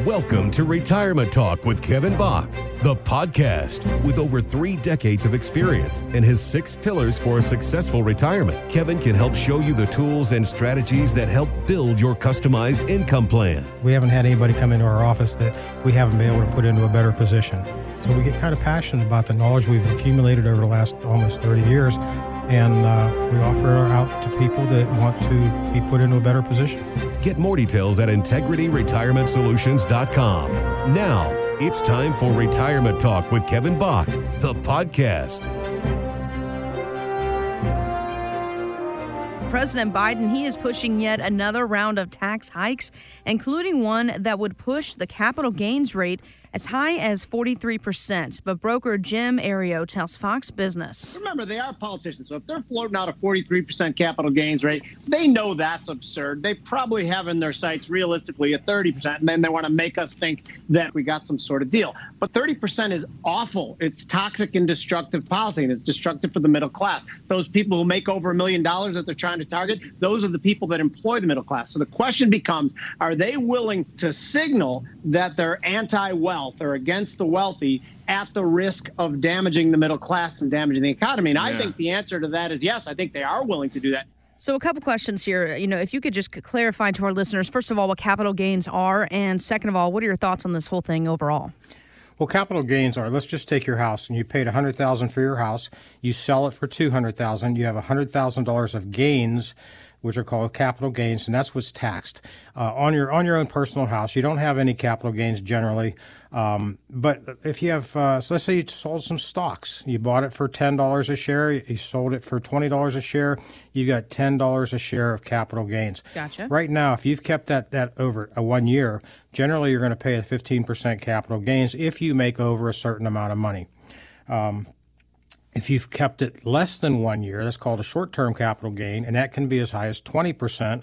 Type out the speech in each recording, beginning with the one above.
Welcome to Retirement Talk with Kevin Bach, the podcast. With over 3 decades of experience and his 6 pillars for a successful retirement, Kevin can help show you the tools and strategies that help build your customized income plan. We haven't had anybody come into our office that we haven't been able to put into a better position. So we get kind of passionate about the knowledge we've accumulated over the last almost 30 years. And we offer it out to people that want to be put into a better position. Get more details at IntegrityRetirementSolutions.com. Now, it's time for Retirement Talk with Kevin Bach, the podcast. President Biden, he is pushing yet another round of tax hikes, including one that would push the capital gains rate as high as 43%. But broker Jim Ario tells Fox Business. Remember, they are politicians, so if they're floating out a 43% capital gains rate, they know that's absurd. They probably have in their sights, realistically, a 30%, and then they want to make us think that we got some sort of deal. But 30% is awful. It's toxic and destructive policy, and it's destructive for the middle class. Those people who make over $1 million that they're trying to target, those are the people that employ the middle class. So the question becomes, are they willing to signal that they're anti-wealth or against the wealthy at the risk of damaging the middle class and damaging the economy? And I think the answer to that is yes. I think they are willing to do that. So a couple questions here. You know, if you could just clarify to our listeners, first of all, what capital gains are, and second of all, what are your thoughts on this whole thing overall? Well, capital gains are, let's just take your house, and you paid $100,000 for your house. You sell it for $200,000. You have $100,000 of gains, which are called capital gains, and that's what's taxed on your own personal house. You don't have any capital gains generally, but if you have, so let's say you sold some stocks. You bought it for $10 a share. You sold it for $20 a share. You got $10 a share of capital gains. Gotcha. Right now, if you've kept that over a 1 year, generally you're going to pay a 15% capital gains if you make over a certain amount of money. If you've kept it less than 1 year, that's called a short-term capital gain, and that can be as high as 20%.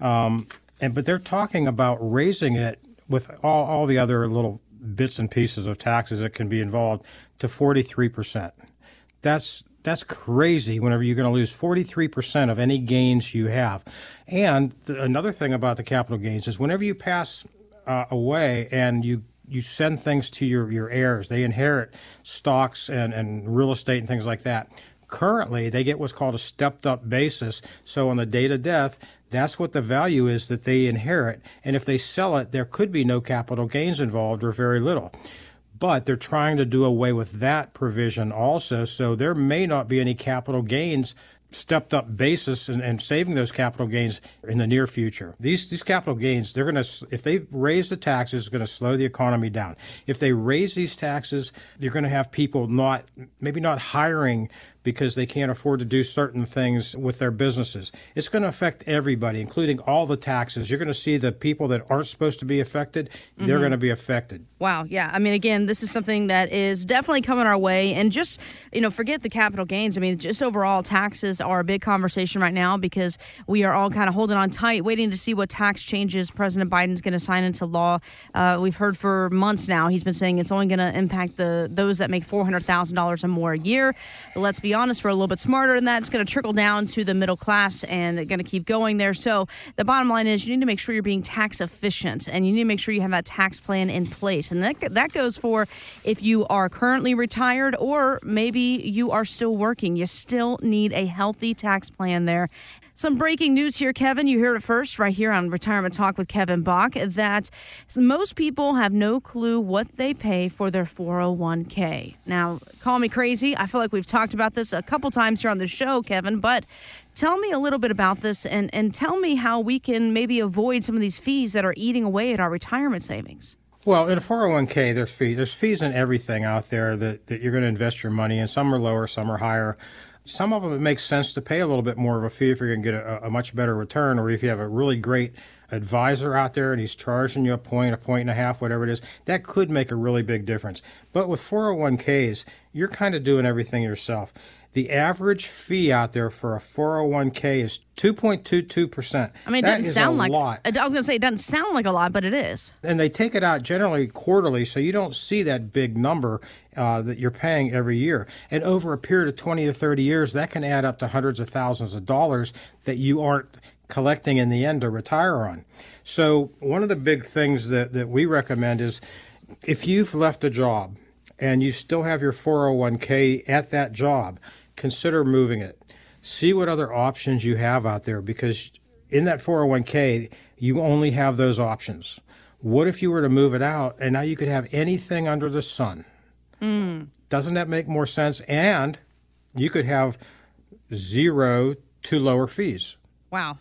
But they're talking about raising it with all the other little bits and pieces of taxes that can be involved to 43%. That's crazy whenever you're going to lose 43% of any gains you have. And another thing about the capital gains is whenever you pass away and you send things to your heirs. They inherit stocks and real estate and things like that. Currently, they get what's called a stepped-up basis. So on the date of death, that's what the value is that they inherit. And if they sell it, there could be no capital gains involved or very little. But they're trying to do away with that provision also. So there may not be any capital gains stepped-up basis and saving those capital gains in the near future. These capital gains, they're going to, if they raise the taxes, it's going to slow the economy down. If they raise these taxes, you're going to have people maybe not hiring because they can't afford to do certain things with their businesses. It's going to affect everybody, including all the taxes. You're going to see the people that aren't supposed to be affected, they're going to be affected. Wow, yeah. I mean, again, this is something that is definitely coming our way. And just, forget the capital gains. I mean, just overall taxes are a big conversation right now because we are all kind of holding on tight, waiting to see what tax changes President Biden's going to sign into law. We've heard for months now, he's been saying it's only going to impact those that make $400,000 or more a year. But let's be honest, we're a little bit smarter than that. It's going to trickle down to the middle class and going to keep going there. So the bottom line is you need to make sure you're being tax efficient and you need to make sure you have that tax plan in place. And that goes for if you are currently retired or maybe you are still working. You still need a healthy tax plan there. Some breaking news here, Kevin. You heard it first right here on Retirement Talk with Kevin Bach that most people have no clue what they pay for their 401(k). Now, call me crazy. I feel like we've talked about this a couple times here on the show, Kevin, but tell me a little bit about this and tell me how we can maybe avoid some of these fees that are eating away at our retirement savings. Well, in a 401(k), there's fees in everything out there that you're going to invest your money in. Some are lower, some are higher. Some of them, it makes sense to pay a little bit more of a fee if you're going to get a much better return, or if you have a really great advisor out there and he's charging you a point and a half, whatever it is, that could make a really big difference. But with 401(k)s, you're kind of doing everything yourself. The average fee out there for a 401(k) is 2.22%. I mean, it doesn't sound like a lot, but it is. And they take it out generally quarterly, so you don't see that big number that you're paying every year. And over a period of 20 or 30 years, that can add up to hundreds of thousands of dollars that you aren't collecting in the end to retire on. So one of the big things that we recommend is if you've left a job and you still have your 401(k) at that job, consider moving it. See what other options you have out there, because in that 401(k), you only have those options. What if you were to move it out and now you could have anything under the sun? Mm. Doesn't that make more sense? And you could have zero to lower fees. Wow.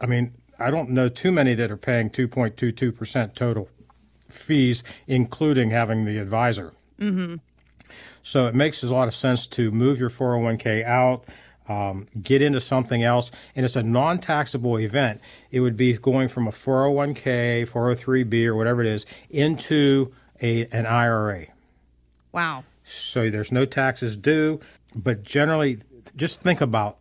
I mean, I don't know too many that are paying 2.22% total fees, including having the advisor. Mm-hmm. So it makes a lot of sense to move your 401(k) out, get into something else, and it's a non-taxable event. It would be going from a 401(k), 403(b), or whatever it is, into an IRA. Wow. So there's no taxes due, but generally just think about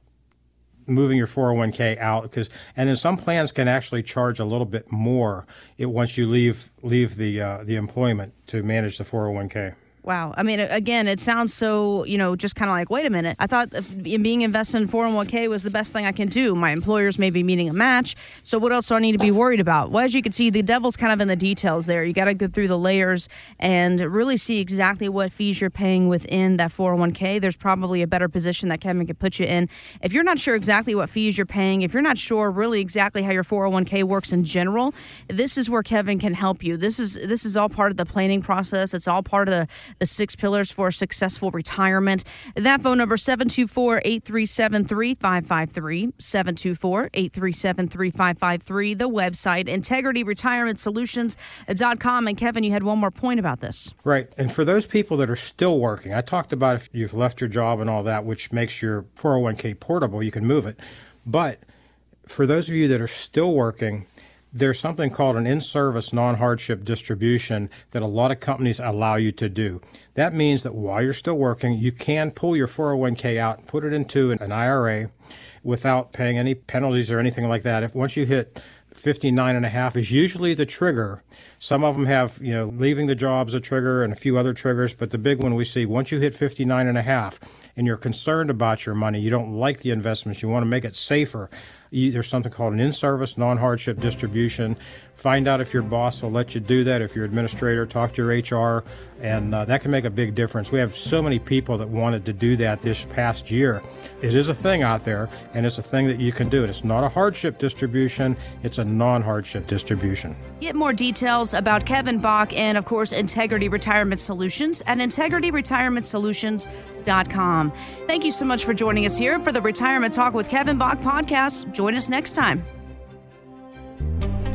moving your 401(k) out, and then some plans can actually charge a little bit more once you leave the employment to manage the 401(k). Wow. I mean, again, it sounds so, just kind of like, wait a minute. I thought being invested in 401(k) was the best thing I can do. My employers may be meeting a match. So what else do I need to be worried about? Well, as you can see, the devil's kind of in the details there. You got to go through the layers and really see exactly what fees you're paying within that 401(k). There's probably a better position that Kevin could put you in. If you're not sure exactly what fees you're paying, if you're not sure really exactly how your 401(k) works in general, this is where Kevin can help you. This is all part of the planning process. It's all part of the 6 pillars for successful retirement. That phone number, 724-837-3553, 724-837-3553. The website, IntegrityRetirementSolutions.com. And Kevin, you had one more point about this. Right. And for those people that are still working, I talked about if you've left your job and all that, which makes your 401(k) portable, you can move it. But for those of you that are still working, there's something called an in-service non-hardship distribution that a lot of companies allow you to do. That means that while you're still working, you can pull your 401(k) out and put it into an IRA without paying any penalties or anything like that. If once you hit 59.5 is usually the trigger. Some of them have, leaving the job is a trigger and a few other triggers, but the big one we see, once you hit 59.5 and you're concerned about your money, you don't like the investments, you want to make it safer, there's something called an in-service non-hardship distribution. Find out if your boss will let you do that, if your administrator, talk to your HR, and that can make a big difference. We have so many people that wanted to do that this past year. It is a thing out there, and it's a thing that you can do. It's not a hardship distribution, it's a non-hardship distribution. Get more details about Kevin Bach and, of course, Integrity Retirement Solutions at IntegrityRetirementSolutions.com. Thank you so much for joining us here for the Retirement Talk with Kevin Bach podcast. Join us next time.